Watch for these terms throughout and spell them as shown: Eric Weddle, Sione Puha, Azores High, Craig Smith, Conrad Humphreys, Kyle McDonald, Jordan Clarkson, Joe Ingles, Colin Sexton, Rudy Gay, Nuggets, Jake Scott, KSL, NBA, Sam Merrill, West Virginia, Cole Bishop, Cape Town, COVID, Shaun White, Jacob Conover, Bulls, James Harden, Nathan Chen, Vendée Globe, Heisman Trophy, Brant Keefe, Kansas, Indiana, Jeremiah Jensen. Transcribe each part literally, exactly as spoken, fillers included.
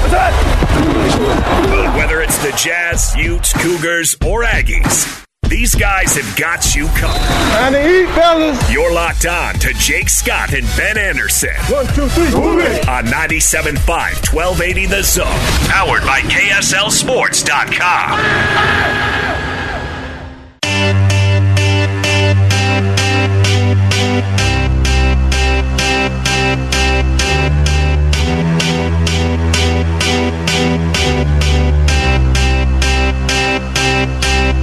What's that? Whether it's the Jazz, Utes, Cougars, or Aggies, these guys have got you covered. And to eat, fellas. You're locked on to Jake Scott and Ben Anderson. One, two, three. Move it. On ninety-seven point five, twelve eighty The Zone. Powered by K S L Sports dot com.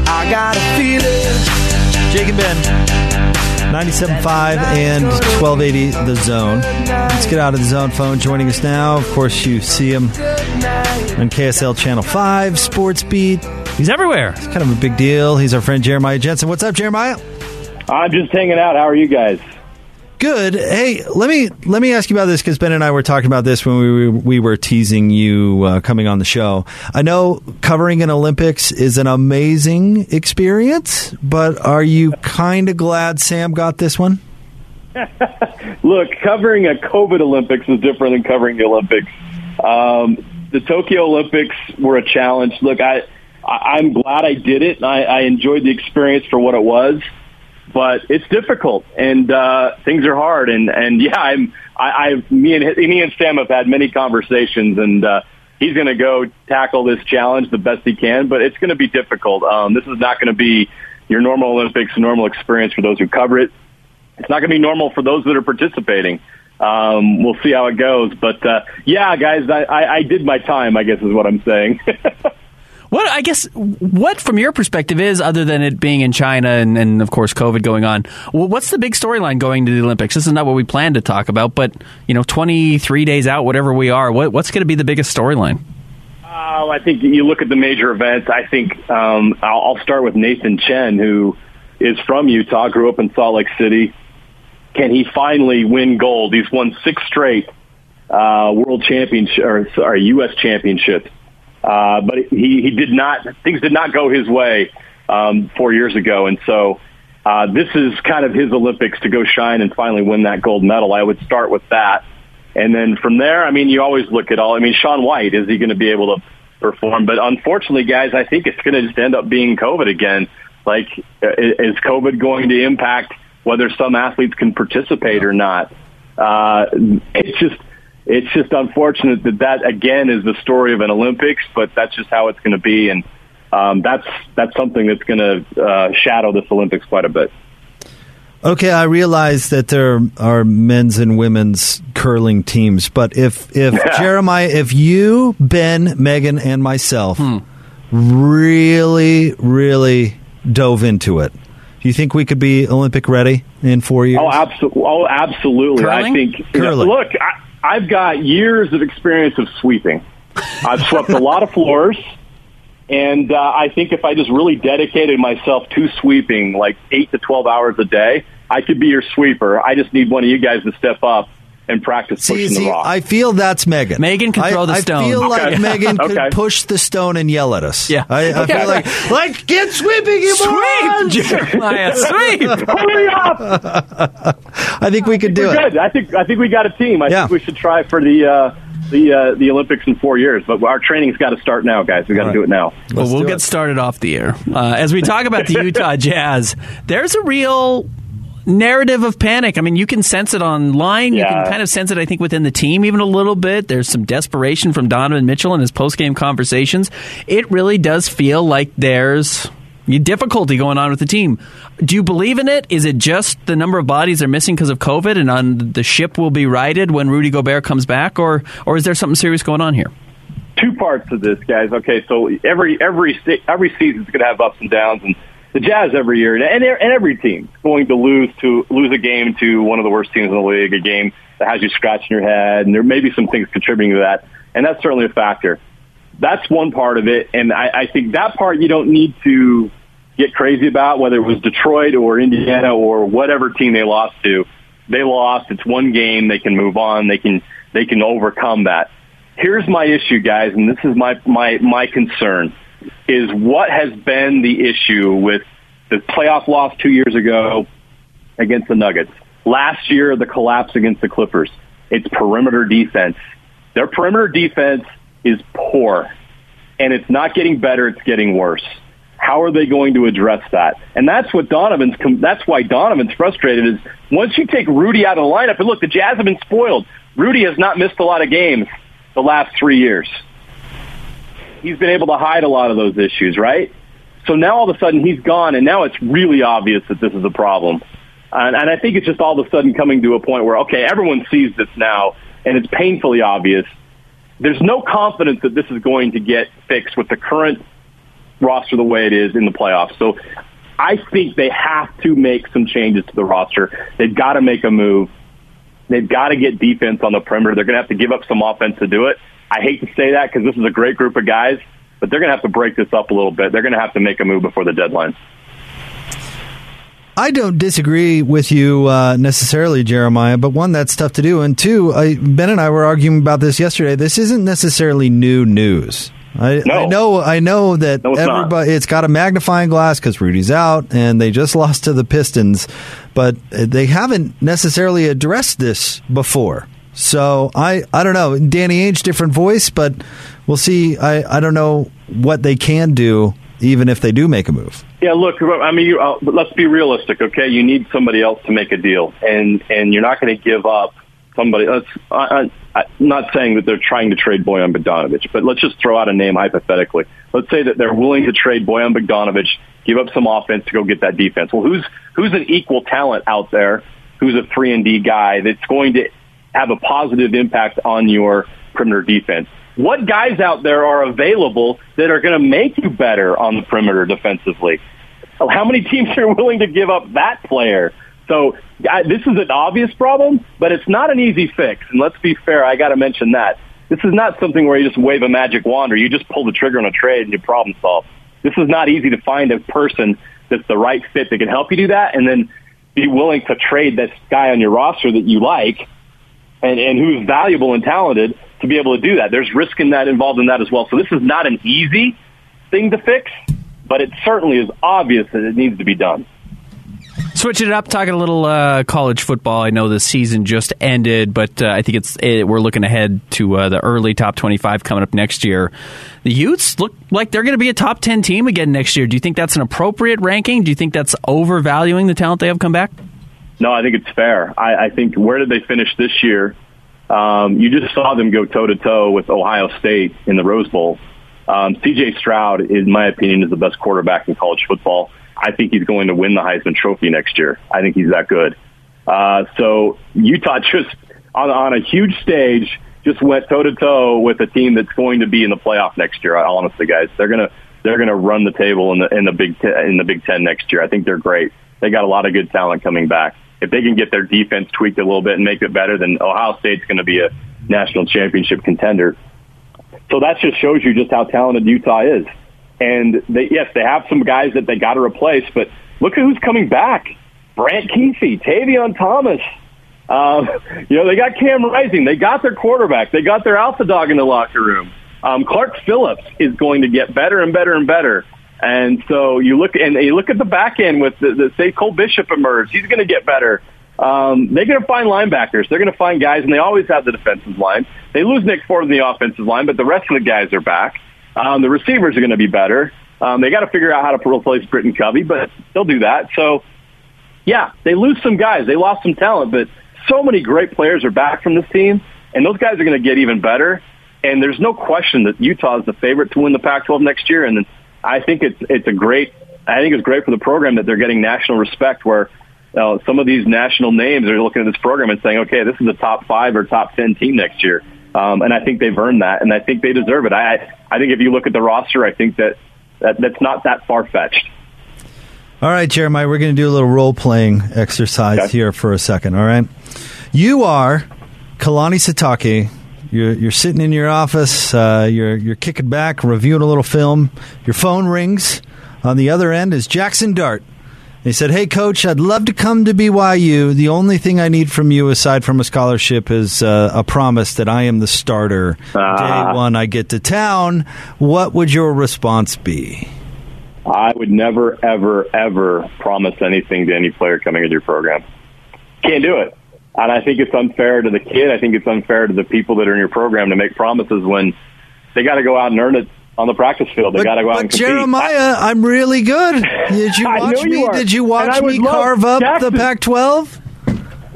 I got a feeling. Jake and Ben, ninety-seven point five and twelve eighty The Zone. Let's get out of the zone phone. Joining us now, of course, you see him on K S L Channel five, Sports Beat. He's everywhere. It's kind of a big deal. He's our friend Jeremiah Jensen. What's up, Jeremiah? I'm just hanging out. How are you guys? Good. Hey, let me let me ask you about this, because Ben and I were talking about this when we we were teasing you uh, coming on the show. I know covering an Olympics is an amazing experience, but are you kind of glad Sam got this one? Look, covering a COVID Olympics is different than covering the Olympics. Um, the Tokyo Olympics were a challenge. Look, I, I I'm glad I did it. I, I enjoyed the experience for what it was. But it's difficult, and uh, things are hard. And, and yeah, I'm, I, I've, me and me and Sam have had many conversations, and uh, he's going to go tackle this challenge the best he can. But it's going to be difficult. Um, this is not going to be your normal Olympics, normal experience for those who cover it. It's not going to be normal for those that are participating. Um, we'll see how it goes. But uh, yeah, guys, I, I, I did my time, I guess is what I'm saying. What I guess, what from your perspective is, other than it being in China and, and of course COVID going on, what's the big storyline going to the Olympics? This is not what we planned to talk about, but you know, twenty-three days out, whatever we are, what, what's going to be the biggest storyline? Uh, I think you look at the major events. I think um, I'll, I'll start with Nathan Chen, who is from Utah, grew up in Salt Lake City. Can he finally win gold? He's won six straight uh, world championship or sorry, U S championships. Uh, but he, he did not, things did not go his way um, four years ago. And so uh, this is kind of his Olympics to go shine and finally win that gold medal. I would start with that. And then from there, I mean, you always look at all, I mean, Shaun White, is he going to be able to perform? But unfortunately, guys, I think it's going to just end up being COVID again. Like, is COVID going to impact whether some athletes can participate or not? Uh, it's just... It's just unfortunate that that, again, is the story of an Olympics, but that's just how it's going to be, and um, that's that's something that's going to uh, shadow this Olympics quite a bit. Okay, I realize that there are men's and women's curling teams, but if, if yeah. Jeremiah, if you, Ben, Megan, and myself hmm. really, really dove into it, do you think we could be Olympic ready in four years? Oh, abso- oh absolutely. Curling? I think, curling. Look, I... I've got years of experience of sweeping. I've swept a lot of floors, and uh, I think if I just really dedicated myself to sweeping, like eight to twelve hours a day, I could be your sweeper. I just need one of you guys to step up and practice see, pushing see, the rock. I feel that's Megan. Megan can I, throw the I stone. I feel okay. like yeah. Megan okay. could push the stone and yell at us. Yeah. I, I okay. feel like, like, get sweeping, you boys! Sweep, Jeremiah, sweep! Hurry up! I think we could do it. Good. I think I think we got a team. I yeah. think we should try for the uh, the uh, the Olympics in four years. But our training's got to start now, guys. We got to right. do it now. Well, Let's we'll get it. started off the air. Uh, as we talk about the Utah Jazz, there's a real... narrative of panic. I mean, you can sense it online. Yeah. You can kind of sense it, I think, within the team even a little bit. There's some desperation from Donovan Mitchell in his post-game conversations. It really does feel like there's difficulty going on with the team. Do you believe in it? Is it just the number of bodies they're missing because of COVID and on the ship will be righted when Rudy Gobert comes back, or or is there something serious going on here? Two parts to this, guys. Okay, so every every every season's going to have ups and downs, and the Jazz every year, and and every team's going to lose to lose a game to one of the worst teams in the league, a game that has you scratching your head, and there may be some things contributing to that, and that's certainly a factor. That's one part of it, and I, I think that part you don't need to get crazy about, whether it was Detroit or Indiana or whatever team they lost to. They lost. It's one game. They can move on. They can they can overcome that. Here's my issue, guys, and this is my, my, my concern, is what has been the issue with the playoff loss two years ago against the Nuggets. Last year, the collapse against the Clippers. It's perimeter defense. Their perimeter defense is poor, and it's not getting better, it's getting worse. How are they going to address that? And that's what Donovan's that's why Donovan's frustrated, is once you take Rudy out of the lineup, and look, the Jazz have been spoiled. Rudy has not missed a lot of games the last three years. He's been able to hide a lot of those issues, right? So now all of a sudden he's gone, and now it's really obvious that this is a problem. And, and I think it's just all of a sudden coming to a point where, okay, everyone sees this now, and it's painfully obvious. There's no confidence that this is going to get fixed with the current roster the way it is in the playoffs. So I think they have to make some changes to the roster. They've got to make a move. They've got to get defense on the perimeter. They're going to have to give up some offense to do it. I hate to say that because this is a great group of guys, but they're going to have to break this up a little bit. They're going to have to make a move before the deadline. I don't disagree with you uh, necessarily, Jeremiah, but one, that's tough to do, and two, I, Ben and I were arguing about this yesterday. This isn't necessarily new news. I, no. I know I know that no, it's everybody not. It's got a magnifying glass because Rudy's out, and they just lost to the Pistons, but they haven't necessarily addressed this before. So I, I don't know. Danny Ainge, different voice, but we'll see. I, I don't know what they can do, even if they do make a move. Yeah, look, I mean, you, uh, let's be realistic, okay? You need somebody else to make a deal, and, and you're not going to give up somebody. Let's, I, I, I'm not saying that they're trying to trade Bojan Bogdanović, but let's just throw out a name hypothetically. Let's say that they're willing to trade Bojan Bogdanović, give up some offense to go get that defense. Well, who's who's an equal talent out there who's a three and D guy that's going to have a positive impact on your perimeter defense? What guys out there are available that are going to make you better on the perimeter defensively? How many teams are willing to give up that player? So I, this is an obvious problem, but it's not an easy fix. And let's be fair, I got to mention that. This is not something where you just wave a magic wand or you just pull the trigger on a trade and you problem solve. This is not easy to find a person that's the right fit that can help you do that, and then be willing to trade this guy on your roster that you like and, and who's valuable and talented to be able to do that. There's risk in that involved in that as well. So this is not an easy thing to fix, but it certainly is obvious that it needs to be done. Switching it up, talking a little uh, college football. I know the season just ended, but uh, I think it's it, we're looking ahead to uh, the early top twenty-five coming up next year. The Utes look like they're going to be a top ten team again next year. Do you think that's an appropriate ranking? Do you think that's overvaluing the talent they have come back? No, I think it's fair. I, I think, where did they finish this year? Um, you just saw them go toe-to-toe with Ohio State in the Rose Bowl. Um, C J Stroud, in my opinion, is the best quarterback in college football. I think he's going to win the Heisman Trophy next year. I think he's that good. Uh, so Utah just, on, on a huge stage, just went toe-to-toe with a team that's going to be in the playoff next year. Honestly, guys, they're going to they're going to run the table in the in the Big Ten, in the Big Ten next year. I think they're great. They got a lot of good talent coming back. If they can get their defense tweaked a little bit and make it better, then Ohio State's going to be a national championship contender. So that just shows you just how talented Utah is. And, they, yes, they have some guys that they got to replace, but look at who's coming back. Brant Keefe, Tavion Thomas. Um, you know, they got Cam Rising. They got their quarterback. They got their alpha dog in the locker room. Um, Clark Phillips is going to get better and better and better. And so you look and you look at the back end with the, the say Cole Bishop emerged. He's going to get better. Um, they're going to find linebackers. They're going to find guys, and they always have the defensive line. They lose Nick Ford in the offensive line, but the rest of the guys are back. Um, the receivers are going to be better. Um, they got to figure out how to replace Britton Covey, but they'll do that. So yeah, they lose some guys. They lost some talent, but so many great players are back from this team, and those guys are going to get even better. And there's no question that Utah is the favorite to win the Pac twelve next year. And I think it's it's a great. I think it's great for the program that they're getting national respect, where uh, some of these national names are looking at this program and saying, "Okay, this is a top five or top ten team next year." Um, and I think they've earned that, and I think they deserve it. I I think if you look at the roster, I think that, that that's not that far-fetched. All right, Jeremiah, we're going to do a little role-playing exercise okay. here for a second, all right? You are Kalani Sitake. You're, you're sitting in your office. Uh, you're, you're kicking back, reviewing a little film. Your phone rings. On the other end is Jackson Dart. He said, "Hey, Coach, I'd love to come to B Y U. The only thing I need from you, aside from a scholarship, is uh, a promise that I am the starter. Uh, Day one I get to town." What would your response be? I would never, ever, ever promise anything to any player coming into your program. Can't do it. And I think it's unfair to the kid. I think it's unfair to the people that are in your program to make promises when they got to go out and earn it on the practice field. They got to go out and compete. But Jeremiah, I, I'm really good. Did you watch me? You Did you watch me carve up Jackson. The Pac twelve?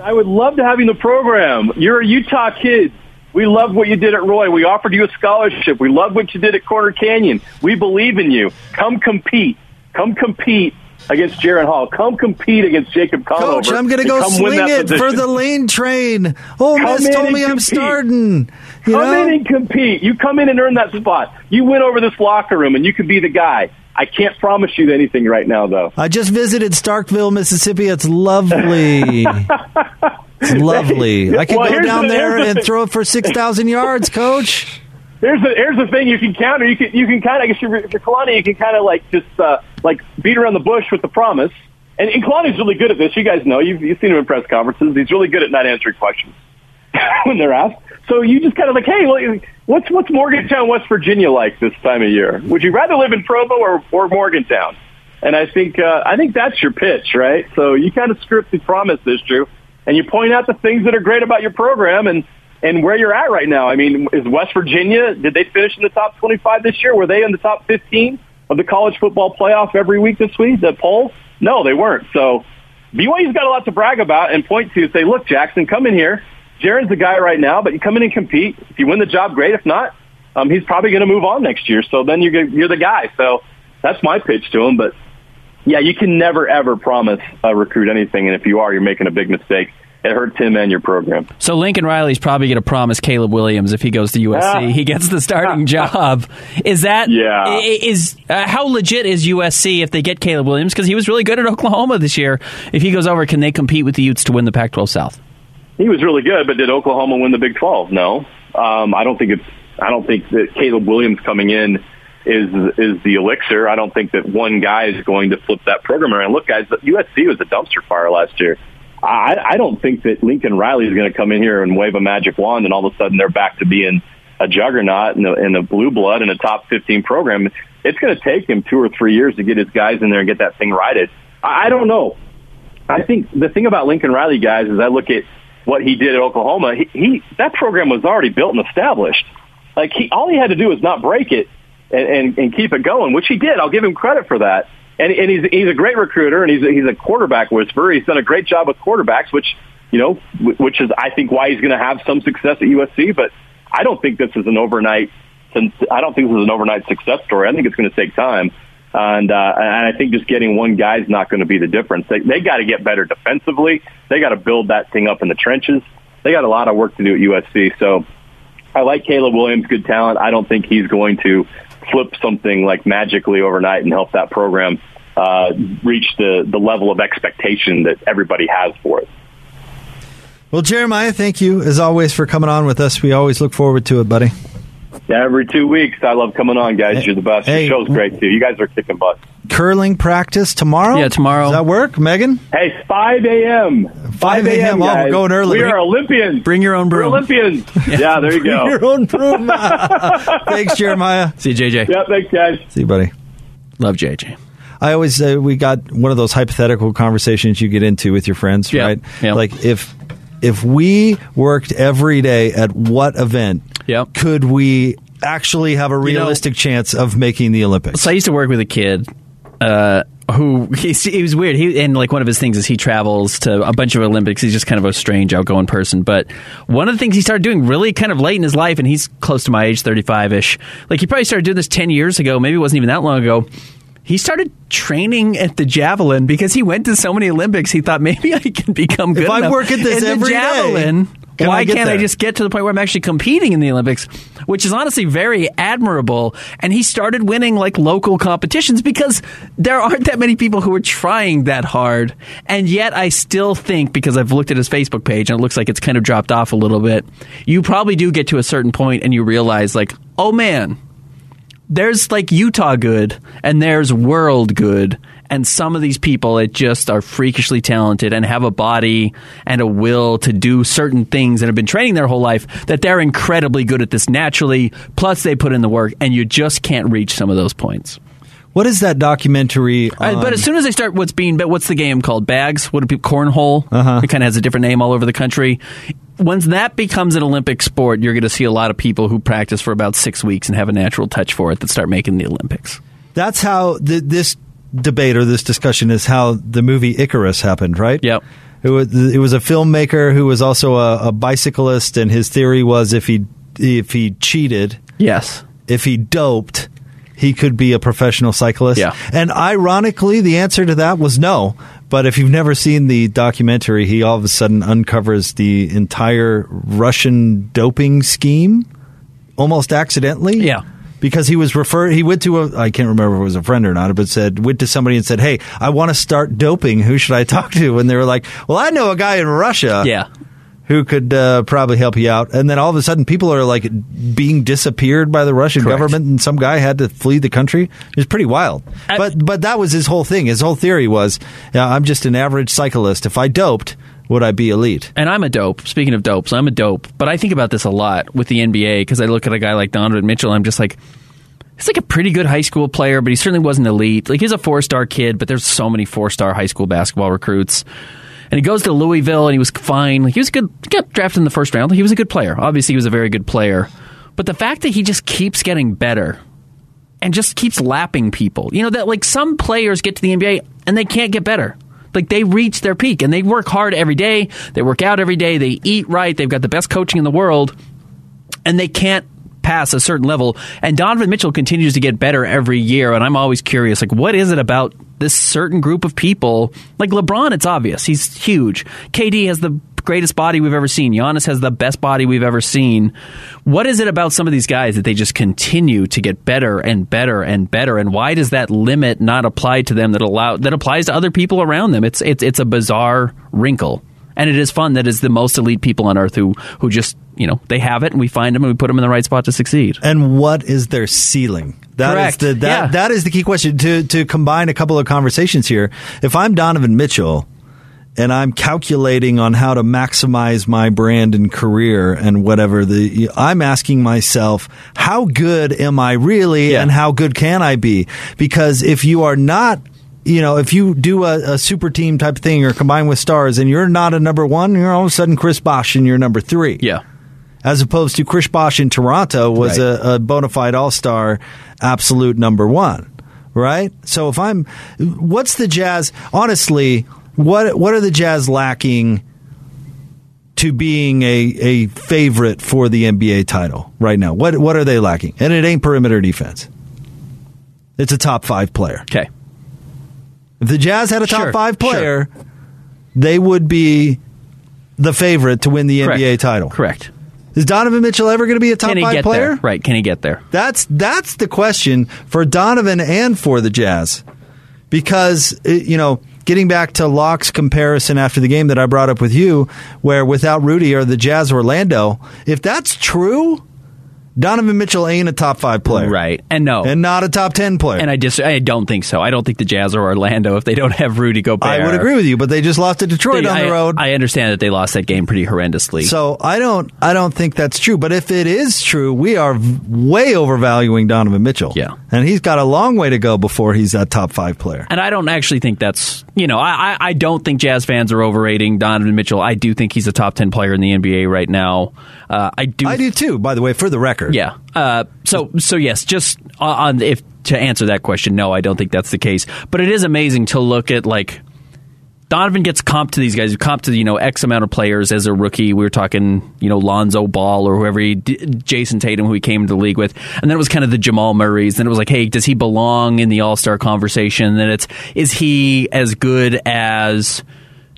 I would love to have you in the program. You're a Utah kid. We love what you did at Roy. We offered you a scholarship. We love what you did at Corner Canyon. We believe in you. Come compete. Come compete against Jaron Hall. Come compete against Jacob Conover. Coach, I'm going to go swing it position. For the Lane Train. Oh, come Miss told me compete. I'm starting. You come know? in and compete. You come in and earn that spot. You win over this locker room, and you can be the guy. I can't promise you anything right now, though. I just visited Starkville, Mississippi. It's lovely. It's lovely. I can well, go down the, there and the, throw it for six thousand yards, Coach. Here's the here's the thing you can counter. You can you can kind of, I guess you're, if you're Kalani, you can kind of like just uh, like beat around the bush with the promise. And, and Kalani's really good at this. You guys know. You've, you've seen him in press conferences. He's really good at not answering questions when they're asked. So you just kind of like, hey, well, what's what's Morgantown, West Virginia like this time of year? Would you rather live in Provo or, or Morgantown? And I think uh, I think that's your pitch, right? So you kind of script the promise this, Drew. And you point out the things that are great about your program and, and where you're at right now. I mean, is West Virginia, did they finish in the top twenty-five this year? Were they in the top fifteen of the college football playoff every week this week, the poll? No, they weren't. So B Y U's got a lot to brag about and point to and say, look, Jackson, come in here. Jaron's the guy right now, but you come in and compete. If you win the job, great. If not, um, he's probably going to move on next year. So then you're, you're the guy. So that's my pitch to him. But, yeah, you can never, ever promise a recruit anything. And if you are, you're making a big mistake. It hurts him and your program. So Lincoln Riley's probably going to promise Caleb Williams if he goes to U S C, yeah. he gets the starting job. Is that yeah. is uh, how legit is U S C if they get Caleb Williams? Because he was really good at Oklahoma this year. If he goes over, can they compete with the Utes to win the Pac twelve South? He was really good, but did Oklahoma win the Big twelve? No, um, I don't think it's. I don't think that Caleb Williams coming in is is the elixir. I don't think that one guy is going to flip that program around. Look, guys, U S C was a dumpster fire last year. I, I don't think that Lincoln Riley is going to come in here and wave a magic wand and all of a sudden they're back to being a juggernaut and a, and a blue blood and a top fifteen program. It's going to take him two or three years to get his guys in there and get that thing righted. I, I don't know. I think the thing about Lincoln Riley, guys, is I look at what he did at Oklahoma. He, he that program was already built and established. Like he, all he had to do was not break it and, and, and keep it going, which he did. I'll give him credit for that. And, and he's he's a great recruiter, and he's a, he's a quarterback whisperer. He's done a great job with quarterbacks, which you know, which is I think why he's going to have some success at U S C. But I don't think this is an overnight. I don't think this is an overnight success story. I think it's going to take time, and uh, and I think just getting one guy is not going to be the difference. They they got to get better defensively. They got to build that thing up in the trenches. They got a lot of work to do at U S C. So I like Caleb Williams, good talent. I don't think he's going to flip something like magically overnight and help that program uh, reach the, the level of expectation that everybody has for it. Well, Jeremiah, thank you, as always, for coming on with us. We always look forward to it, buddy. Yeah, every two weeks. I love coming on, guys. Hey, you're the best. Hey, your show's great, too. You guys are kicking butt. Curling practice tomorrow? Yeah, tomorrow. Does that work, Megan? Hey, it's five a.m. five a.m. Oh, we're going early. We are Olympians. Bring your own broom. We're Olympians. Yeah, there you go. Bring your own broom. Thanks, Jeremiah. See you, J J. Yeah, thanks, guys. See you, buddy. Love J J. I always, uh, we got one of those hypothetical conversations you get into with your friends, yeah. right? Yeah. Like, if if we worked every day at what event yep. could we actually have a realistic you know, chance of making the Olympics? So I used to work with a kid. Uh, who he, he was weird. He and like one of his things is he travels to a bunch of Olympics. He's just kind of a strange, outgoing person. But one of the things he started doing really kind of late in his life, and he's close to my age, thirty-five-ish. Like he probably started doing this ten years ago. Maybe it wasn't even that long ago. He started training at the javelin because he went to so many Olympics. He thought maybe I can become good. If I enough. work at this and every the javelin, day, can why I can't there? I just get to the point where I'm actually competing in the Olympics, which is honestly very admirable. And he started winning like local competitions because there aren't that many people who are trying that hard. And yet I still think, because I've looked at his Facebook page and it looks like it's kind of dropped off a little bit, you probably do get to a certain point and you realize like, oh man, there's like Utah good and there's world good, and some of these people that just are freakishly talented and have a body and a will to do certain things and have been training their whole life that they're incredibly good at this naturally, plus they put in the work, and you just can't reach some of those points. What is that documentary on? Uh, but as soon as they start what's being what's the game called? Bags? What do people cornhole? Uh-huh. It kind of has a different name all over the country. Once that becomes an Olympic sport, you're going to see a lot of people who practice for about six weeks and have a natural touch for it that start making the Olympics. That's how the, this debate or this discussion is how the movie Icarus happened, right? Yep. It was, it was a filmmaker who was also a, a bicyclist, and his theory was if he if he cheated, yes, if he doped, he could be a professional cyclist. Yeah. And ironically, the answer to that was no. But if you've never seen the documentary, he all of a sudden uncovers the entire Russian doping scheme almost accidentally. Yeah. Because he was referred, he went to a, I can't remember if it was a friend or not, but said, went to somebody and said, hey, I want to start doping. Who should I talk to? And they were like, well, I know a guy in Russia. Yeah. Who could uh, probably help you out. And then all of a sudden, people are like being disappeared by the Russian Correct. government, and some guy had to flee the country. It was pretty wild. I, but but that was his whole thing. His whole theory was, uh, I'm just an average cyclist. If I doped, would I be elite? And I'm a dope. Speaking of dopes, I'm a dope. But I think about this a lot with the N B A, because I look at a guy like Donovan Mitchell, and I'm just like, he's like a pretty good high school player, but he certainly wasn't elite. Like, he's a four-star kid, but there's so many four-star high school basketball recruits. And he goes to Louisville, and he was fine. He was good. Got drafted in the first round. He was a good player. Obviously, he was a very good player. But the fact that he just keeps getting better and just keeps lapping people, you know, that like some players get to the N B A and they can't get better. Like, they reach their peak, and they work hard every day. They work out every day. They eat right. They've got the best coaching in the world, and they can't pass a certain level. And Donovan Mitchell continues to get better every year. And I'm always curious, like, what is it about this certain group of people? Like LeBron, it's obvious. He's huge. K D has the greatest body we've ever seen. Giannis has the best body we've ever seen. What is it about some of these guys that they just continue to get better and better and better? And why does that limit not apply to them that allow that applies to other people around them? It's it's it's a bizarre wrinkle. And it is fun that it's the most elite people on earth who who just, you know, they have it, and we find them and we put them in the right spot to succeed. And what is their ceiling? That Correct. is the that, yeah. that is the key question to to combine a couple of conversations here. If I'm Donovan Mitchell and I'm calculating on how to maximize my brand and career and whatever, the I'm asking myself, how good am I really, yeah. and how good can I be? Because if you are not, you know, if you do a, a super team type thing or combine with stars and you're not a number one, you're all of a sudden Chris Bosh and you're number three. Yeah. As opposed to Chris Bosh in Toronto was right. a, a bona fide all-star, absolute number one, right? So if I'm – what's the Jazz – honestly, what what are the Jazz lacking to being a, a favorite for the N B A title right now? What What are they lacking? And it ain't perimeter defense. It's a top five player. Okay. If the Jazz had a top sure, five player, sure. they would be the favorite to win the Correct. N B A title. Correct. Is Donovan Mitchell ever going to be a top five player? There? Right. Can he get there? That's that's the question for Donovan and for the Jazz. Because, you know, getting back to Locke's comparison after the game that I brought up with you, where without Rudy or the Jazz Orlando, if that's true, Donovan Mitchell ain't a top five player. Right. And no. And not a top ten player. And I just, I don't think so. I don't think the Jazz or Orlando, if they don't have Rudy Gobert. I would agree with you, but they just lost to Detroit they, on I, the road. I understand that they lost that game pretty horrendously. So I don't I don't think that's true. But if it is true, we are way overvaluing Donovan Mitchell. Yeah. And he's got a long way to go before he's that top five player. And I don't actually think that's, you know, I, I don't think Jazz fans are overrating Donovan Mitchell. I do think he's a top ten player in the N B A right now. Uh, I do. I do too. By the way, for the record, yeah. Uh, so so yes, just on if to answer that question, no, I don't think that's the case. But it is amazing to look at like Donovan gets comped to these guys, comped to you know X amount of players as a rookie. We were talking you know Lonzo Ball or whoever, he, Jason Tatum, who he came into the league with, and then it was kind of the Jamal Murrays. Then it was like, hey, does he belong in the All Star conversation? And then it's is he as good as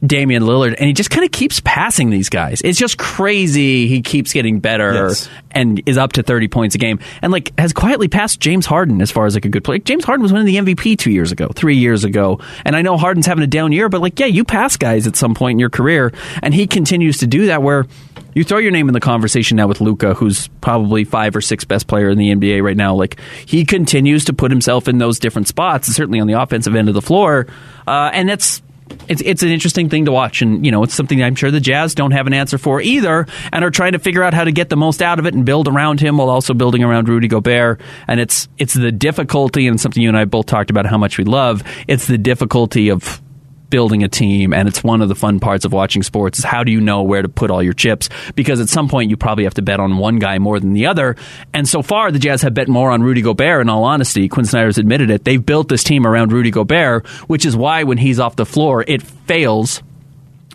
Damian Lillard? And he just kind of keeps passing these guys. It's just crazy. He keeps getting better yes. and is up to thirty points a game, and like has quietly passed James Harden as far as like a good player. James Harden was winning the M V P two years ago, three years ago, and I know Harden's having a down year, but like yeah, you pass guys at some point in your career, and he continues to do that. Where you throw your name in the conversation now with Luka, who's probably five or six best player in the N B A right now. Like he continues to put himself in those different spots, certainly on the offensive end of the floor, uh, and that's. It's it's an interesting thing to watch, and you know it's something I'm sure the Jazz don't have an answer for either, and are trying to figure out how to get the most out of it and build around him while also building around Rudy Gobert. And it's it's the difficulty, and something you and I both talked about how much we love. It's the difficulty of building a team, and it's one of the fun parts of watching sports is how do you know where to put all your chips, because at some point you probably have to bet on one guy more than the other. And so far the Jazz have bet more on Rudy Gobert, in all honesty. Quinn Snyder's admitted it. They've built this team around Rudy Gobert, which is why when he's off the floor it fails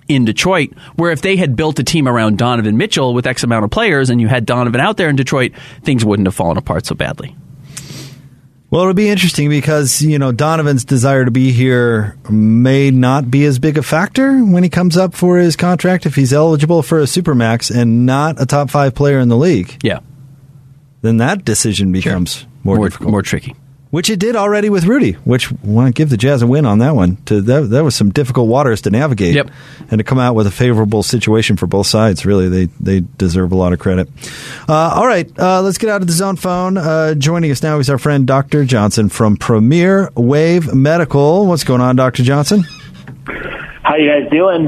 in Detroit, where if they had built a team around Donovan Mitchell with X amount of players and you had Donovan out there in Detroit, things wouldn't have fallen apart so badly. Well, it'll be interesting because, you know, Donovan's desire to be here may not be as big a factor when he comes up for his contract if he's eligible for a Supermax and not a top five player in the league. Yeah. Then that decision becomes sure. more more, more tricky. Which it did already with Rudy, which want to give the Jazz a win on that one. To that, that was some difficult waters to navigate. Yep. And to come out with a favorable situation for both sides, really, they they deserve a lot of credit. Uh, all right, uh, let's get out of the zone phone. Uh, joining us now is our friend Doctor Johnson from Premier Wave Medical. What's going on, Doctor Johnson? How you guys doing?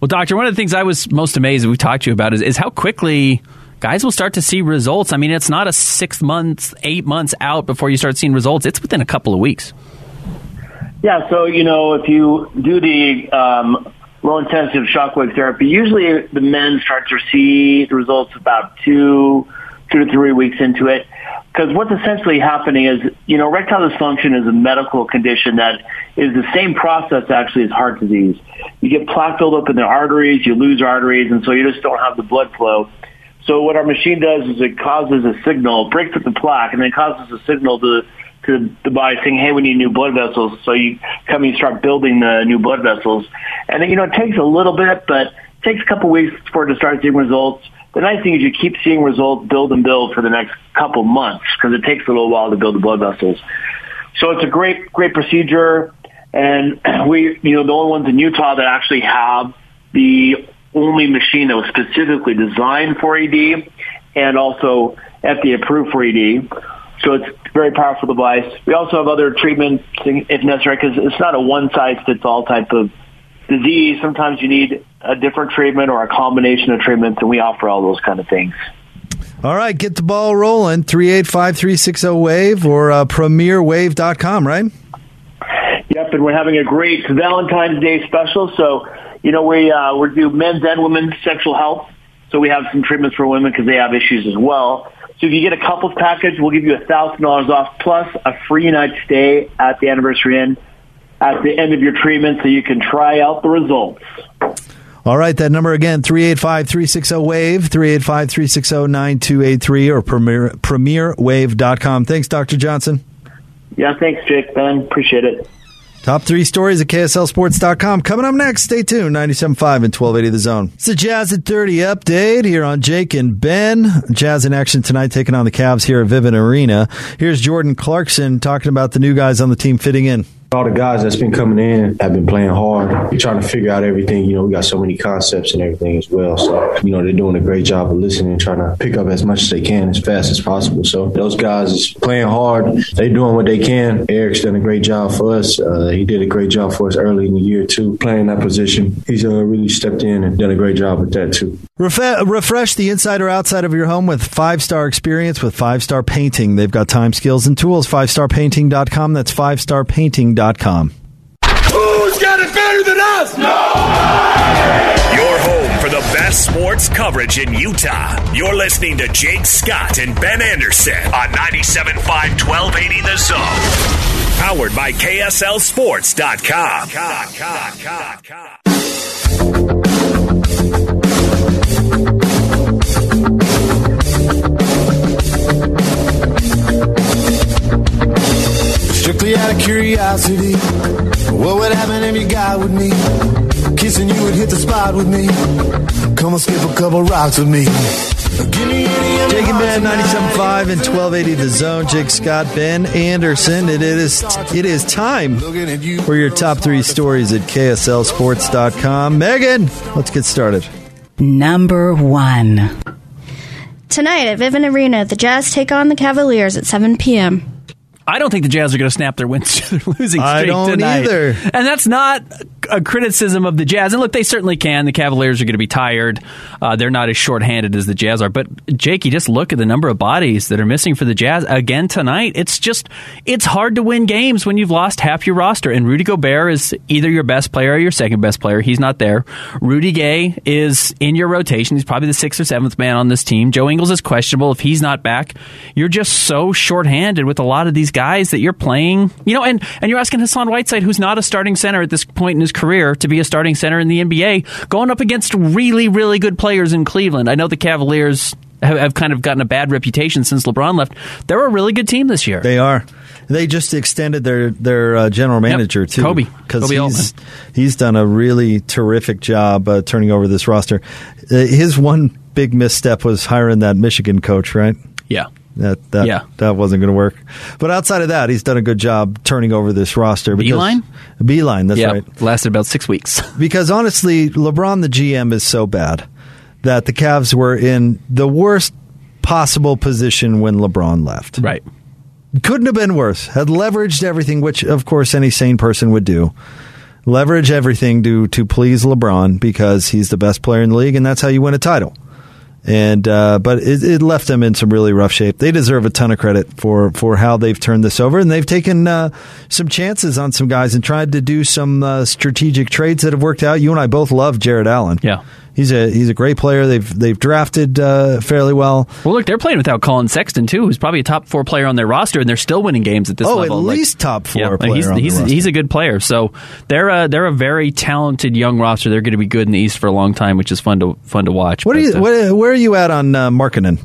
Well, Doctor, one of the things I was most amazed we talked to you about is, is how quickly guys will start to see results. I mean, it's not a six months, eight months out before you start seeing results. It's within a couple of weeks. Yeah, so, you know, if you do the um, low-intensive shockwave therapy, usually the men start to see the results about two, two to three weeks into it. Because what's essentially happening is, you know, erectile dysfunction is a medical condition that is the same process, actually, as heart disease. You get plaque buildup in the arteries, you lose arteries, and so you just don't have the blood flow. So what our machine does is it causes a signal, breaks up the plaque, and then causes a signal to to the body saying, hey, we need new blood vessels. So you come and you start building the new blood vessels. And, you know, it takes a little bit, but it takes a couple weeks for it to start seeing results. The nice thing is you keep seeing results build and build for the next couple months because it takes a little while to build the blood vessels. So it's a great, great procedure. And we, you know, the only ones in Utah that actually have the only machine that was specifically designed for E D and also F D A approved for E D. So it's a very powerful device. We also have other treatments if necessary because it's not a one-size-fits-all type of disease. Sometimes you need a different treatment or a combination of treatments, and we offer all those kind of things. All right, get the ball rolling, three eight five, three six zero, WAVE or uh, premier wave dot com, right? Yep, and we're having a great Valentine's Day special, so you know, we uh, we do men's and women's sexual health, so we have some treatments for women because they have issues as well. So if you get a couples package, we'll give you one thousand dollars off plus a free night stay at the Anniversary Inn at the end of your treatment so you can try out the results. All right, that number again, three eight five, three six zero, WAVE, three eight five, three six zero, nine two eight three or premier, premier wave dot com. Thanks, Doctor Johnson. Yeah, thanks, Jake, Ben. Appreciate it. Top three stories at K S L Sports dot com. Coming up next, stay tuned, ninety-seven point five and twelve eighty The Zone. It's the Jazz at thirty update here on Jake and Ben. Jazz in action tonight, taking on the Cavs here at Vivint Arena. Here's Jordan Clarkson talking about the new guys on the team fitting in. All the guys that's been coming in have been playing hard. We're trying to figure out everything. You know, we got so many concepts and everything as well. So, you know, they're doing a great job of listening and trying to pick up as much as they can as fast as possible. So those guys is playing hard. They're doing what they can. Eric's done a great job for us. Uh, he did a great job for us early in the year, too, playing that position. He's uh, really stepped in and done a great job with that, too. Refre- refresh the inside or outside of your home with five-star experience with five-star painting. They've got time, skills, and tools. five star painting dot com. That's five star painting dot com. Oh, Who's got it better than us? Nobody! Your home for the best sports coverage in Utah. You're listening to Jake Scott and Ben Anderson on ninety-seven point five, twelve eighty The Zone. Powered by K S L Sports dot com. Cop, cop, cop, cop. Strictly out of curiosity, what would happen if you got with me? Kissing you would hit the spot with me. Come on, skip a couple rocks with me. Give me any Jake and Ben, ninety-seven point five and twelve eighty The Zone. Jake Scott, Ben Anderson. It is it is time for your top three stories at K S L Sports dot com. Megan, let's get started. Number one. Tonight at Vivint Arena, the Jazz take on the Cavaliers at seven p.m. I don't think the Jazz are going to snap their wins to their losing streak I don't tonight. Either. And that's not a criticism of the Jazz. And look, they certainly can. The Cavaliers are going to be tired. Uh, they're not as shorthanded as the Jazz are. But, Jake, you just look at the number of bodies that are missing for the Jazz again tonight. It's just, it's hard to win games when you've lost half your roster. And Rudy Gobert is either your best player or your second best player. He's not there. Rudy Gay is in your rotation. He's probably the sixth or seventh man on this team. Joe Ingles is questionable. If he's not back, you're just so shorthanded with a lot of these guys. guys that you're playing, you know, and, and you're asking Hassan Whiteside, who's not a starting center at this point in his career, to be a starting center in the N B A, going up against really, really good players in Cleveland. I know the Cavaliers have, have kind of gotten a bad reputation since LeBron left. They're a really good team this year. They are. They just extended their, their uh, general manager, yep. too. Kobe. Because he's, he's done a really terrific job uh, turning over this roster. Uh, his one big misstep was hiring that Michigan coach, right? Yeah. That that, yeah. that wasn't going to work. But outside of that, he's done a good job turning over this roster. Beeline? Beeline, that's yeah, right. Lasted about six weeks. Because honestly, LeBron, the G M, is so bad that the Cavs were in the worst possible position when LeBron left. Right. Couldn't have been worse. Had leveraged everything, which, of course, any sane person would do. Leverage everything to, to please LeBron because he's the best player in the league, and that's how you win a title. And uh, but it, it left them in some really rough shape. They deserve a ton of credit for, for how they've turned this over, and they've taken uh, some chances on some guys and tried to do some uh, strategic trades that have worked out. You and I both love Jared Allen. Yeah, he's a he's a great player. They've they've drafted uh, fairly well. Well, look, they're playing without Colin Sexton too, who's probably a top four player on their roster, and they're still winning games at this oh, level. Oh, at like, least top four. Yeah, player he's on he's, he's a good player. So they're a, they're a very talented young roster. They're going to be good in the East for a long time, which is fun to fun to watch. What but, do you? Uh, what, where Where are you at on uh, Markkanen?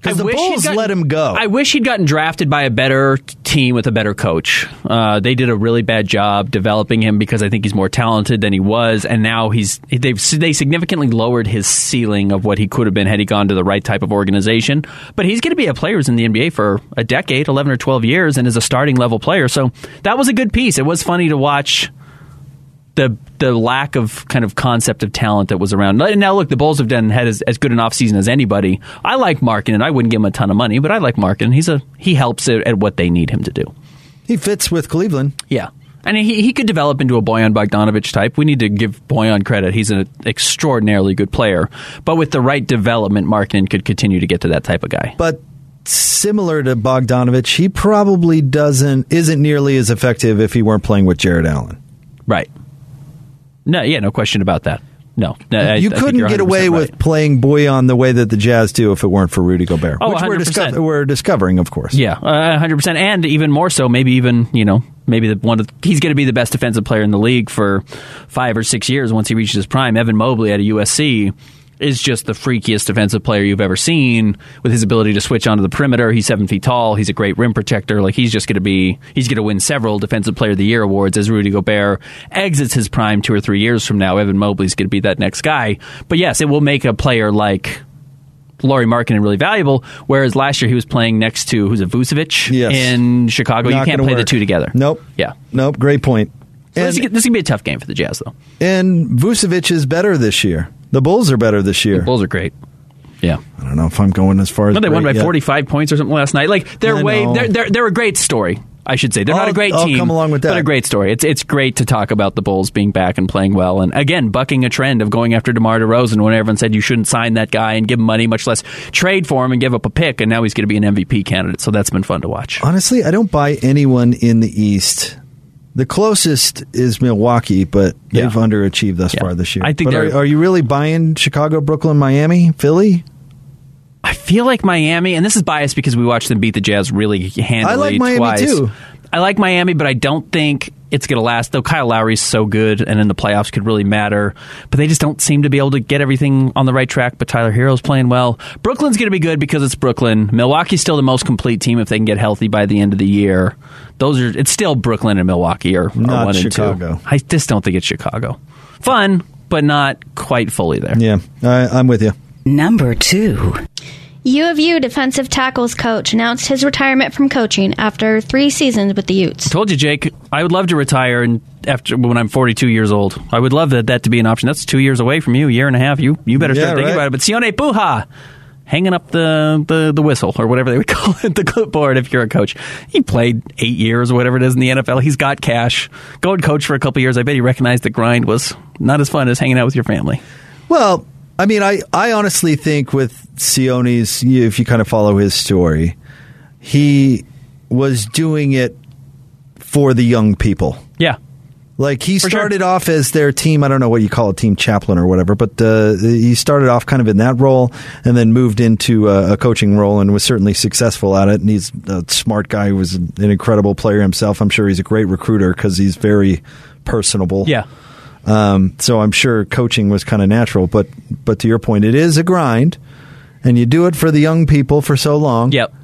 Because the Bulls gotten, let him go. I wish he'd gotten drafted by a better team with a better coach. Uh, they did a really bad job developing him because I think he's more talented than he was, and now he's they've they significantly lowered his ceiling of what he could have been had he gone to the right type of organization. But he's going to be a player who's in the N B A for a decade, eleven or twelve years, and is a starting level player. So that was a good piece. It was funny to watch. The the lack of kind of concept of talent that was around. And now, look, the Bulls have done had as, as good an offseason as anybody. I like Markkanen. I wouldn't give him a ton of money, but I like Markkanen. He's a he helps at what they need him to do. He fits with Cleveland. Yeah. And he he could develop into a Bojan Bogdanović type. We need to give Bojan credit. He's an extraordinarily good player. But with the right development, Markkanen could continue to get to that type of guy. But similar to Bogdanović, he probably doesn't isn't nearly as effective if he weren't playing with Jared Allen. Right. No, yeah, no question about that. No, no you I, couldn't I get away right. with playing Bojan the way that the Jazz do if it weren't for Rudy Gobert, oh, which we're, disco- we're discovering, of course. Yeah, uh, one hundred percent, and even more so, maybe even you know, maybe the one of the, he's going to be the best defensive player in the league for five or six years once he reaches his prime. Evan Mobley out of U S C is just the freakiest defensive player you've ever seen with his ability to switch onto the perimeter. He's seven feet tall. He's a great rim protector. Like he's just going to be, he's going to win several Defensive Player of the Year awards as Rudy Gobert exits his prime two or three years from now. Evan Mobley's going to be that next guy. But yes, it will make a player like Lauri Markkanen really valuable, whereas last year he was playing next to, who's it, Vucevic yes. in Chicago. Not you can't play work. the two together. Nope. Yeah. Nope. Great point. So and, this is, this is going to be a tough game for the Jazz, though. And Vucevic is better this year. The Bulls are better this year. The Bulls are great. Yeah, I don't know if I'm going as far as. No, they won by yet. forty-five points or something last night. Like they're way they're, they're they're a great story. I should say they're I'll, not a great I'll team. Come along with that. But a great story. It's it's great to talk about the Bulls being back and playing well, and again bucking a trend of going after DeMar DeRozan when everyone said you shouldn't sign that guy and give him money, much less trade for him and give up a pick, and now he's going to be an M V P candidate. So that's been fun to watch. Honestly, I don't buy anyone in the East The closest is Milwaukee, but yeah. they've underachieved thus yeah. far this year. I think but are, are you really buying Chicago, Brooklyn, Miami, Philly? I feel like Miami, and this is biased because we watched them beat the Jazz really handily I like Miami twice. Too. I like Miami, but I don't think it's going to last, though Kyle Lowry's so good and in the playoffs could really matter. But they just don't seem to be able to get everything on the right track, but Tyler Hero's playing well. Brooklyn's going to be good because it's Brooklyn. Milwaukee's still the most complete team if they can get healthy by the end of the year. Those are It's still Brooklyn and Milwaukee are, are not one Chicago. And two. I just don't think it's Chicago. Fun, but not quite fully there. Yeah, I, I'm with you. Number two. U of U defensive tackles coach announced his retirement from coaching after three seasons with the Utes. I told you, Jake, I would love to retire and after when I'm forty-two years old. I would love that, that to be an option. That's two years away from you, a year and a half. You you better start yeah, thinking right. about it. But Sione Puha, hanging up the, the, the whistle or whatever they would call it, the clipboard if you're a coach. He played eight years or whatever it is in the N F L. He's got cash. Go and coach for a couple years. I bet he recognized the grind was not as fun as hanging out with your family. Well... I mean, I, I honestly think with Sione's, if you kind of follow his story, he was doing it for the young people. Yeah. Like, he for started sure. off as their team, I don't know what you call it, team chaplain or whatever, but uh, he started off kind of in that role and then moved into a, a coaching role and was certainly successful at it. And he's a smart guy who was an incredible player himself. I'm sure he's a great recruiter because he's very personable. Yeah. Um, so I'm sure coaching was kind of natural, but but to your point, it is a grind, and you do it for the young people for so long. Yep.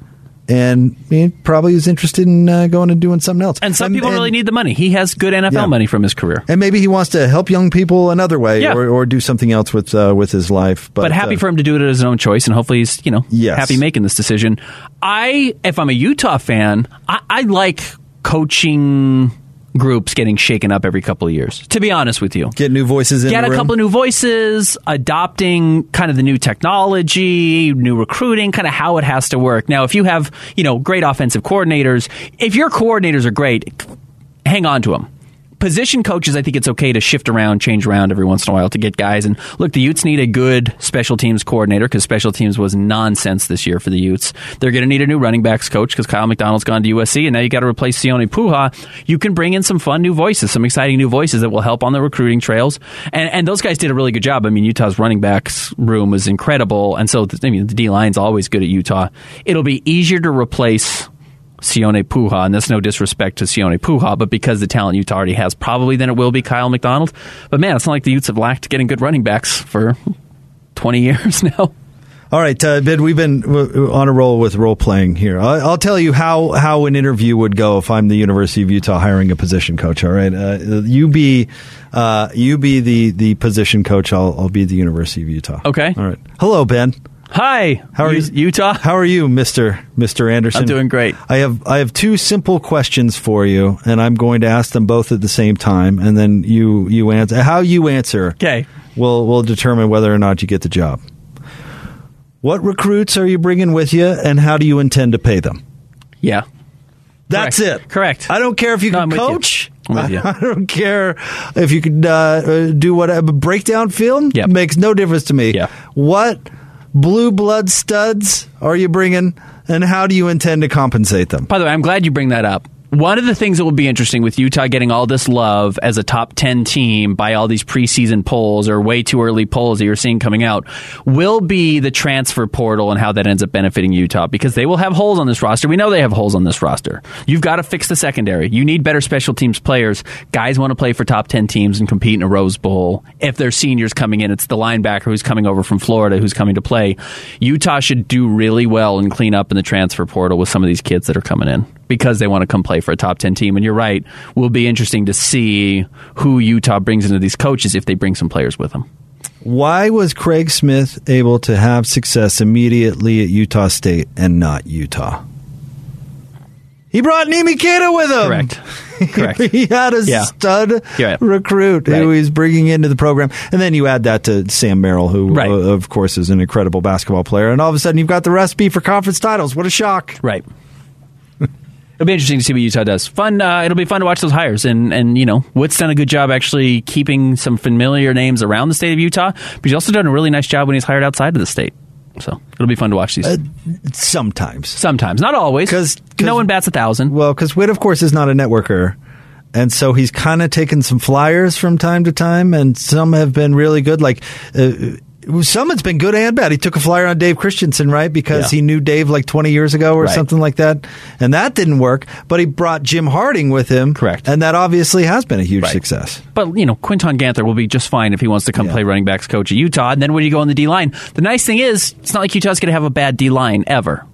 And he probably is interested in uh, going and doing something else. And some and, people and, really need the money. He has good N F L yeah. money from his career. And maybe he wants to help young people another way yeah. or, or do something else with uh, with his life. But, but happy uh, for him to do it at his own choice, and hopefully he's you know yes. happy making this decision. I, if I'm a Utah fan, I, I like coaching... groups getting shaken up every couple of years, to be honest with you. Get new voices in Get the room. a couple of new voices, adopting kind of the new technology, new recruiting, kind of how it has to work. Now, if you have, you know, great offensive coordinators, if your coordinators are great, hang on to them. Position coaches, I think it's okay to shift around, change around every once in a while to get guys. And look, the Utes need a good special teams coordinator because special teams was nonsense this year for the Utes. They're going to need a new running backs coach because Kyle McDonald's gone to U S C, and now you got to replace Sione Puha. You can bring in some fun new voices, some exciting new voices that will help on the recruiting trails. And and those guys did a really good job. I mean, Utah's running backs room was incredible, and so I mean the D line's always good at Utah. It'll be easier to replace Sione Puha, and that's no disrespect to Sione Puha, but because the talent Utah already has, probably then it will be Kyle McDonald. But man, it's not like the Utes have lacked getting good running backs for twenty years now. All right, uh, Bid, we've been on a roll with role-playing here. I'll tell you how, how an interview would go if I'm the University of Utah hiring a position coach, all right? Uh, you be uh, you be the, the position coach. I'll, I'll be the University of Utah. Okay. All right. Hello, Ben. Hi, how are you, Utah? How are you, Mister Mister Anderson? I'm doing great. I have I have two simple questions for you, and I'm going to ask them both at the same time, and then you you answer how you answer. Okay, will will determine whether or not you get the job. What recruits are you bringing with you, and how do you intend to pay them? Yeah, that's Correct. it. Correct. I don't care if you no, can I'm coach. With you. I don't care if you can uh, do whatever breakdown film. Yep. Makes no difference to me. Yeah. What blue blood studs are you bringing, and how do you intend to compensate them? By the way, I'm glad you bring that up. One of the things that will be interesting with Utah getting all this love as a top ten team by all these preseason polls or way too early polls that you're seeing coming out will be the transfer portal and how that ends up benefiting Utah, because they will have holes on this roster. We know they have holes on this roster. You've got to fix the secondary. You need better special teams players. Guys want to play for top ten teams and compete in a Rose Bowl. If they're seniors coming in, it's the linebacker who's coming over from Florida who's coming to play. Utah should do really well and clean up in the transfer portal with some of these kids that are coming in because they want to come play for a top ten team. And you're right, will be interesting to see who Utah brings into these coaches if they bring some players with them. Why was Craig Smith able to have success immediately at Utah State and not Utah? He brought Nimi Keita with him. Correct. Correct. He had a yeah. stud yeah. recruit right. who he's bringing into the program. And then you add that to Sam Merrill, who, right. uh, of course, is an incredible basketball player. And all of a sudden, you've got the recipe for conference titles. What a shock. Right. It'll be interesting to see what Utah does. Fun. Uh, it'll be fun to watch those hires. And, and you know, Witt's done a good job actually keeping some familiar names around the state of Utah, but he's also done a really nice job when he's hired outside of the state. So it'll be fun to watch these. Uh, sometimes. Sometimes. Not always. Because no one bats a thousand. Well, because Witt, of course, is not a networker. And so he's kind of taken some flyers from time to time, and some have been really good. Like, uh, some it's been good and bad. He took a flyer on Dave Christensen, right? Because yeah. he knew Dave like twenty years ago or right. something like that. And that didn't work, but he brought Jim Harding with him. Correct. And that obviously has been a huge right. success. But, you know, Quinton Guenther will be just fine if he wants to come yeah. play running backs coach at Utah. And then when you go on the D-line, the nice thing is it's not like Utah's going to have a bad D-line ever.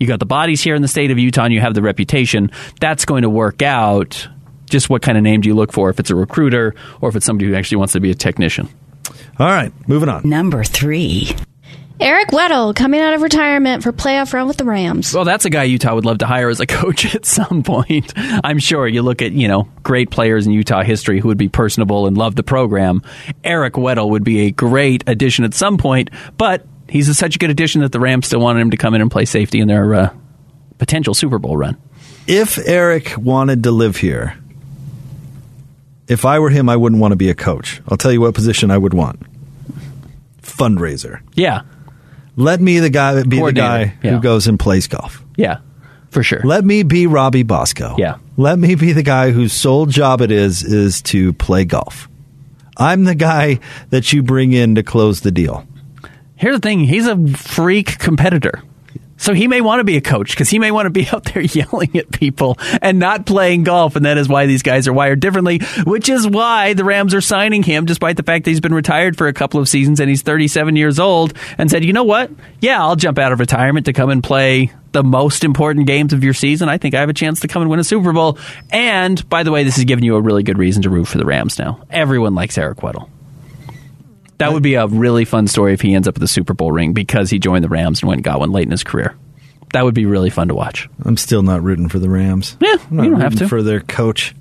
You got the bodies here in the state of Utah, and you have the reputation. That's going to work out. Just what kind of name do you look for, if it's a recruiter or if it's somebody who actually wants to be a technician? All right, moving on. Number three. Eric Weddle coming out of retirement for playoff run with the Rams. Well, that's a guy Utah would love to hire as a coach at some point. I'm sure you look at, you know, great players in Utah history who would be personable and love the program. Eric Weddle would be a great addition at some point, but he's a, such a good addition that the Rams still wanted him to come in and play safety in their uh, potential Super Bowl run. If Eric wanted to live here, if I were him, I wouldn't want to be a coach. I'll tell you what position I would want. Fundraiser. Yeah. Let me the guy be the guy yeah. who goes and plays golf. Yeah, for sure. Let me be Robbie Bosco. Yeah. Let me be the guy whose sole job it is is to play golf. I'm the guy that you bring in to close the deal. Here's the thing. He's a freak competitor. So he may want to be a coach because he may want to be out there yelling at people and not playing golf. And that is why these guys are wired differently, which is why the Rams are signing him, despite the fact that he's been retired for a couple of seasons and he's thirty-seven years old, and said, you know what? Yeah, I'll jump out of retirement to come and play the most important games of your season. I think I have a chance to come and win a Super Bowl. And by the way, this is giving you a really good reason to root for the Rams now. Everyone likes Eric Weddle. That would be a really fun story if he ends up with a Super Bowl ring because he joined the Rams and went and got one late in his career. That would be really fun to watch. I'm still not rooting for the Rams. Yeah, I'm not you don't have to. For their coach.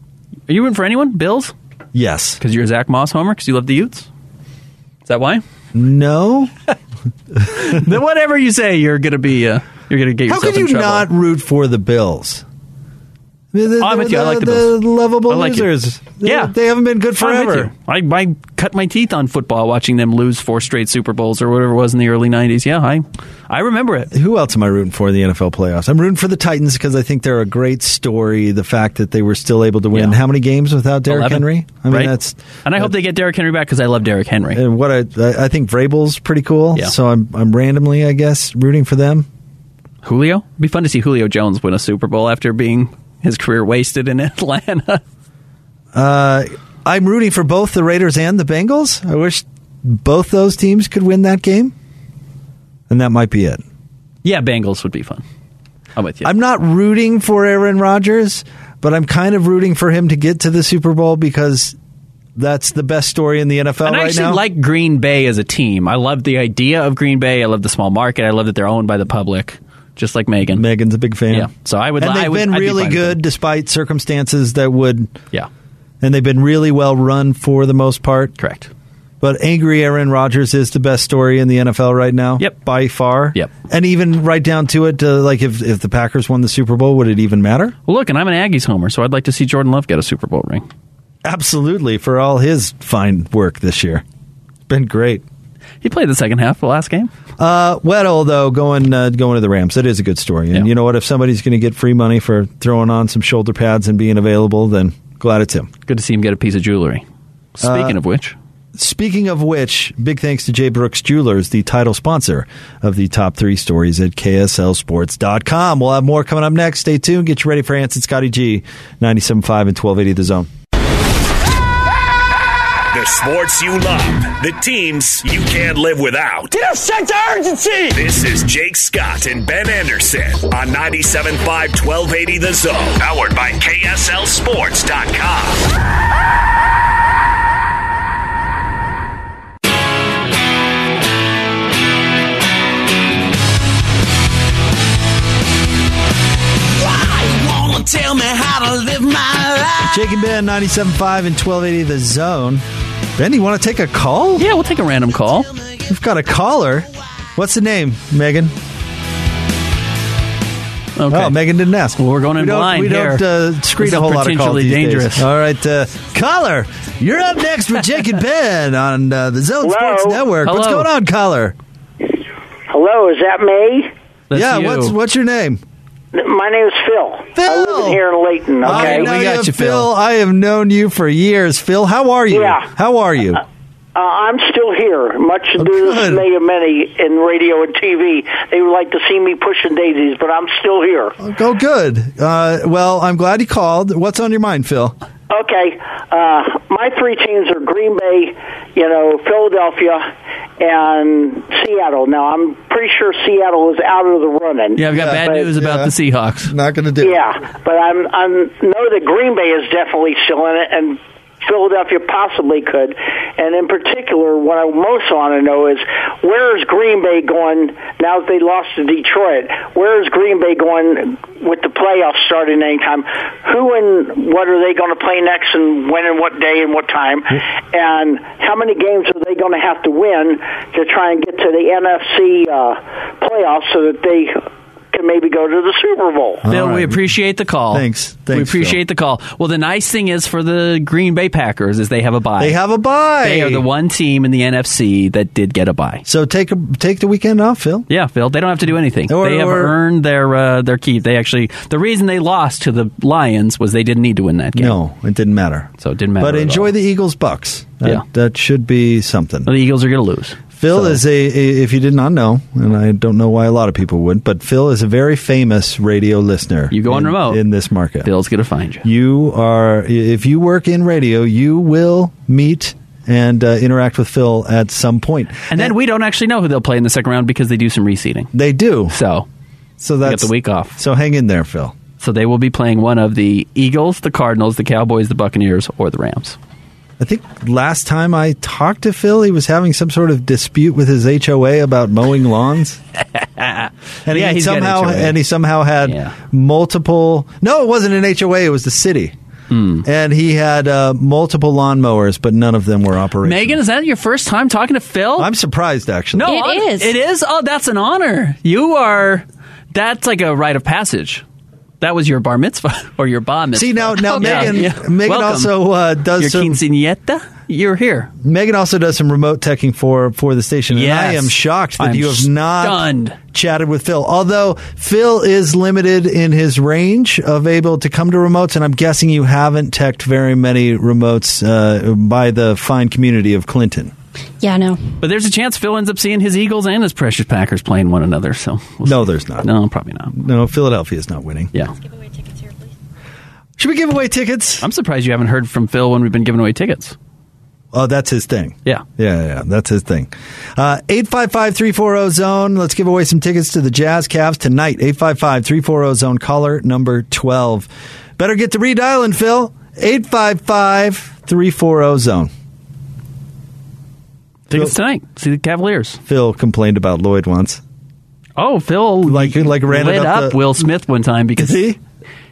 Are you rooting for anyone? Bills? Yes. Because you're a Zach Moss homer? Because you love the Utes? Is that why? No. Then whatever you say, you're going to be, uh, you're going to get yourself in trouble. How could you not root for the Bills? The, the, I'm with the, you. I like the, the lovable like losers. They, yeah. They haven't been good forever. I, I cut my teeth on football watching them lose four straight Super Bowls or whatever it was in the early nineties. Yeah, I I remember it. Who else am I rooting for in the N F L playoffs? I'm rooting for the Titans because I think they're a great story, the fact that they were still able to win. Yeah. How many games without Derrick Eleven, Henry? I mean, right? that's And I that, hope they get Derrick Henry back because I love Derrick Henry. And what I, I think Vrabel's pretty cool, yeah. so I'm I'm randomly, I guess, rooting for them. Julio? It'd be fun to see Julio Jones win a Super Bowl after being... his career wasted in Atlanta. uh, I'm rooting for both the Raiders and the Bengals. I wish both those teams could win that game. And that might be it. Yeah, Bengals would be fun. I'm with you. I'm not rooting for Aaron Rodgers, but I'm kind of rooting for him to get to the Super Bowl because that's the best story in the N F L right now. And I actually like Green Bay as a team. I love the idea of Green Bay. I love the small market. I love that they're owned by the public. Just like Megan. Megan's a big fan. Yeah. So I would And they've I would, been really be good despite circumstances that would. Yeah. And they've been really well run for the most part. Correct. But angry Aaron Rodgers is the best story in the N F L right now. Yep. By far. Yep. And even right down to it, uh, like if, if the Packers won the Super Bowl, would it even matter? Well, look, and I'm an Aggies homer, so I'd like to see Jordan Love get a Super Bowl ring. Absolutely. For all his fine work this year. Been great. He played the second half of the last game. Uh, Weddle, though, going uh, going to the Rams, that is a good story. And yeah. you know what? If somebody's going to get free money for throwing on some shoulder pads and being available, then glad it's him. Good to see him get a piece of jewelry. Speaking uh, of which. Speaking of which, big thanks to Jay Brooks Jewelers, the title sponsor of the top three stories at K S L sports dot com. We'll have more coming up next. Stay tuned. Get you ready for Anson Scotty G, ninety-seven point five and twelve eighty The Zone. The sports you love. The teams you can't live without. Get a sense of urgency! This is Jake Scott and Ben Anderson on ninety-seven point five, twelve eighty The Zone. Powered by K S L sports dot com. Why won't you tell me how to live my life? Jake and Ben, ninety-seven point five and twelve eighty The Zone. Ben, you want to take a call? Yeah, we'll take a random call. We've got a caller. What's the name, Megan? Okay. Oh, Megan didn't ask. Well, we're going in we blind we here. We don't uh, screen a whole lot of calls these dangerous. Days. All right, uh, caller, you're up next with Jake and Ben on uh, the Zone Hello. Sports Network. Hello. What's going on, caller? Hello, is that me? That's yeah, you. what's what's your name? My name is Phil. Phil. I live here in Layton. Okay, I know we got you, Phil. Phil. I have known you for years. Phil, how are you? Yeah. How are you? Uh, Uh, I'm still here, much to do this may of many in radio and T V. They would like to see me pushing daisies, but I'm still here. Oh, good. Uh, well, I'm glad you called. What's on your mind, Phil? Okay. Uh, my three teams are Green Bay, you know, Philadelphia, and Seattle. Now, I'm pretty sure Seattle is out of the running. Yeah, I've got yeah, bad news about yeah, the Seahawks. Not going to do yeah, it. Yeah, but I I'm, I'm, know that Green Bay is definitely still in it, and Philadelphia possibly could. And in particular, what I most want to know is, where is Green Bay going now that they lost to Detroit? Where is Green Bay going with the playoffs starting anytime? Who and what are they going to play next, and when and what day and what time? And how many games are they going to have to win to try and get to the N F C uh, playoffs so that they can maybe go to the Super Bowl? Bill, right. We appreciate the call. Thanks. Thanks we appreciate Phil. the call. Well, the nice thing is for the Green Bay Packers is they have a bye. They have a bye. They are the one team in the N F C that did get a bye. So take a, take the weekend off, Phil. Yeah, Phil. They don't have to do anything. Or, they have or, earned their uh, their keep. They actually the reason they lost to the Lions was they didn't need to win that game. No, it didn't matter. So it didn't matter. But enjoy all. the Eagles Bucks. That, yeah, that should be something. Well, the Eagles are going to lose. Phil so. is a, a, if you did not know, and I don't know why a lot of people would, but Phil is a very famous radio listener. You go on in, remote. In this market. Phil's going to find you. You are, if you work in radio, you will meet and uh, interact with Phil at some point. And, and then we don't actually know who they'll play in the second round because they do some reseeding. They do. So, so that's, you got the week off. So hang in there, Phil. So they will be playing one of the Eagles, the Cardinals, the Cowboys, the Buccaneers, or the Rams. I think last time I talked to Phil, he was having some sort of dispute with his H O A about mowing lawns. and, yeah, he somehow, and he somehow had yeah. multiple... No, it wasn't an H O A. It was the city. Mm. And he had uh, multiple lawnmowers, but none of them were operational. Megan, is that your first time talking to Phil? I'm surprised, actually. No, it I'm, is. It is? Oh, that's an honor. You are... That's like a rite of passage. That was your bar mitzvah or your bar mitzvah. See, now, now oh, Megan, yeah, yeah. Megan also uh, does your some... Your quinceañera? You're here. Megan also does some remote teching for, for the station, yes. And I am shocked that I'm you have not stunned. chatted with Phil. Although, Phil is limited in his range of able to come to remotes, and I'm guessing you haven't teched very many remotes uh, by the fine community of Clinton. Yeah, no. But there's a chance Phil ends up seeing his Eagles and his precious Packers playing one another. So we'll no, see. there's not. No, probably not. No, Philadelphia is not winning. Yeah. Let's give away tickets here, please. Should we give away tickets? I'm surprised you haven't heard from Phil when we've been giving away tickets. Oh, that's his thing. Yeah. Yeah, yeah, that's his thing. Uh, eight five five, three four zero, zone. Let's give away some tickets to the Jazz Cavs tonight. eight five five, three four zero, zone, caller number twelve. Better get to redialing, Phil. eight five five, three four zero, zone. Tickets tonight. See the Cavaliers. Phil complained about Lloyd once. Oh, Phil like, like ran lit up, up the... Will Smith one time because he?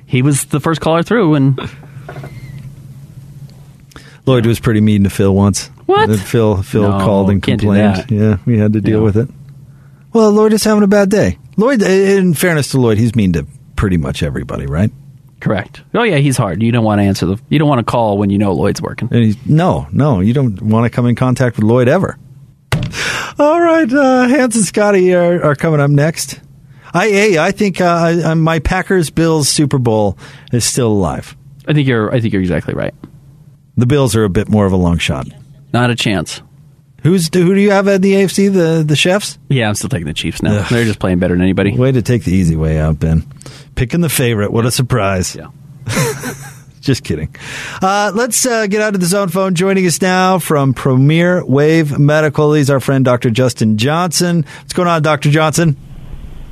he was the first caller through. And Lloyd was pretty mean to Phil once. What? And Phil Phil no, called and complained. Yeah, we had to deal yeah. with it. Well, Lloyd is having a bad day. Lloyd, in fairness to Lloyd, he's mean to pretty much everybody, right? Correct. Oh yeah, he's hard. You don't want to answer the. You don't want to call when you know Lloyd's working. And he's, no, no, you don't want to come in contact with Lloyd ever. All right, uh, Hans and Scotty are, are coming up next. I hey, I think uh, I, my Packers Bills Super Bowl is still alive. I think you're. I think you're exactly right. The Bills are a bit more of a long shot. Not a chance. Who's who do you have at the A F C? The the Chiefs? Yeah, I'm still taking the Chiefs now. Ugh. They're just playing better than anybody. Way to take the easy way out, Ben. Picking the favorite. What yeah. a surprise. Yeah. Just kidding. Uh, let's uh, get out of the zone phone. Joining us now from Premier Wave Medical. He's our friend, Doctor Justin Johnson. What's going on, Doctor Johnson?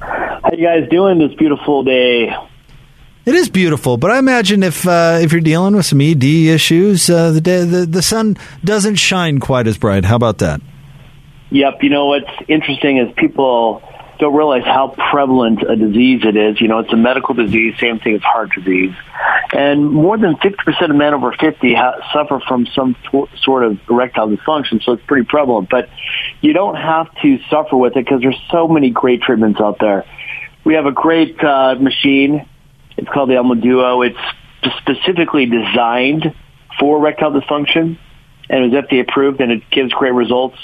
How you guys doing this beautiful day? It is beautiful, but I imagine if uh, if you're dealing with some E D issues, uh, the, day, the the sun doesn't shine quite as bright. How about that? Yep. You know, what's interesting is people don't realize how prevalent a disease it is. You know, it's a medical disease, same thing as heart disease. And more than fifty percent of men over fifty ha- suffer from some t- sort of erectile dysfunction, so it's pretty prevalent. But you don't have to suffer with it because there's so many great treatments out there. We have a great uh, machine. It's called the Elmo Duo. It's specifically designed for erectile dysfunction, and it was F D A approved, and it gives great results.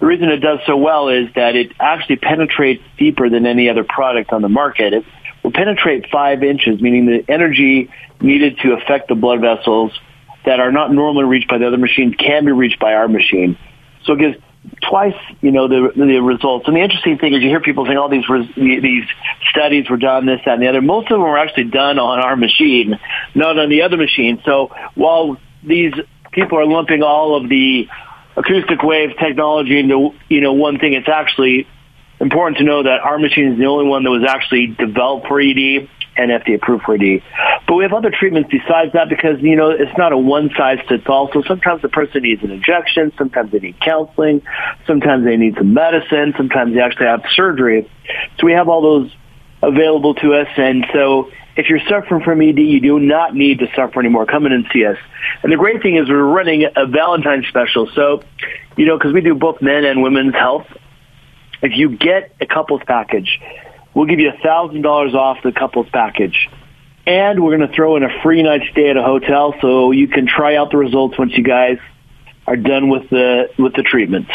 The reason it does so well is that it actually penetrates deeper than any other product on the market. It will penetrate five inches, meaning the energy needed to affect the blood vessels that are not normally reached by the other machine can be reached by our machine. So it gives twice, you know, the the results. And the interesting thing is you hear people saying all these res, these studies were done, this, that, and the other. Most of them were actually done on our machine, not on the other machine. So while these people are lumping all of the acoustic wave technology into, you know, one thing, it's actually important to know that our machine is the only one that was actually developed for E D and F D A approved for E D. But we have other treatments besides that because, you know, it's not a one-size-fits-all. So sometimes the person needs an injection, sometimes they need counseling, sometimes they need some medicine, sometimes they actually have surgery. So we have all those available to us. And so if you're suffering from E D, you do not need to suffer anymore. Come in and see us. And the great thing is we're running a Valentine's special. So, you know, because we do both men and women's health, if you get a couples package, we'll give you one thousand dollars off the couples package. And we're going to throw in a free night stay at a hotel so you can try out the results once you guys are done with the with the treatments.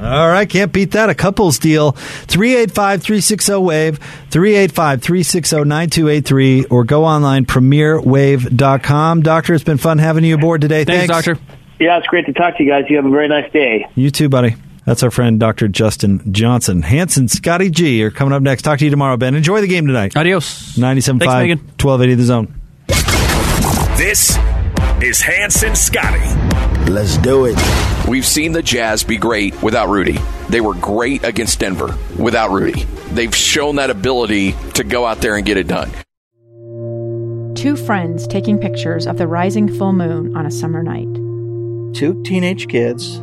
All right, can't beat that. A couples deal. three eight five, three six zero, W A V E, three eight five, three six zero, nine two eight three, or go online, premier wave dot com. Doctor, it's been fun having you aboard today. Thanks, Thanks, Doctor. Yeah, it's great to talk to you guys. You have a very nice day. You too, buddy. That's our friend, Doctor Justin Johnson. Hanson, Scotty G are coming up next. Talk to you tomorrow, Ben. Enjoy the game tonight. Adios. ninety-seven point five, twelve eighty The Zone. This is Hanson Scotty. Let's do it. We've seen the Jazz be great without Rudy. They were great against Denver without Rudy. They've shown that ability to go out there and get it done. Two friends taking pictures of the rising full moon on a summer night. Two teenage kids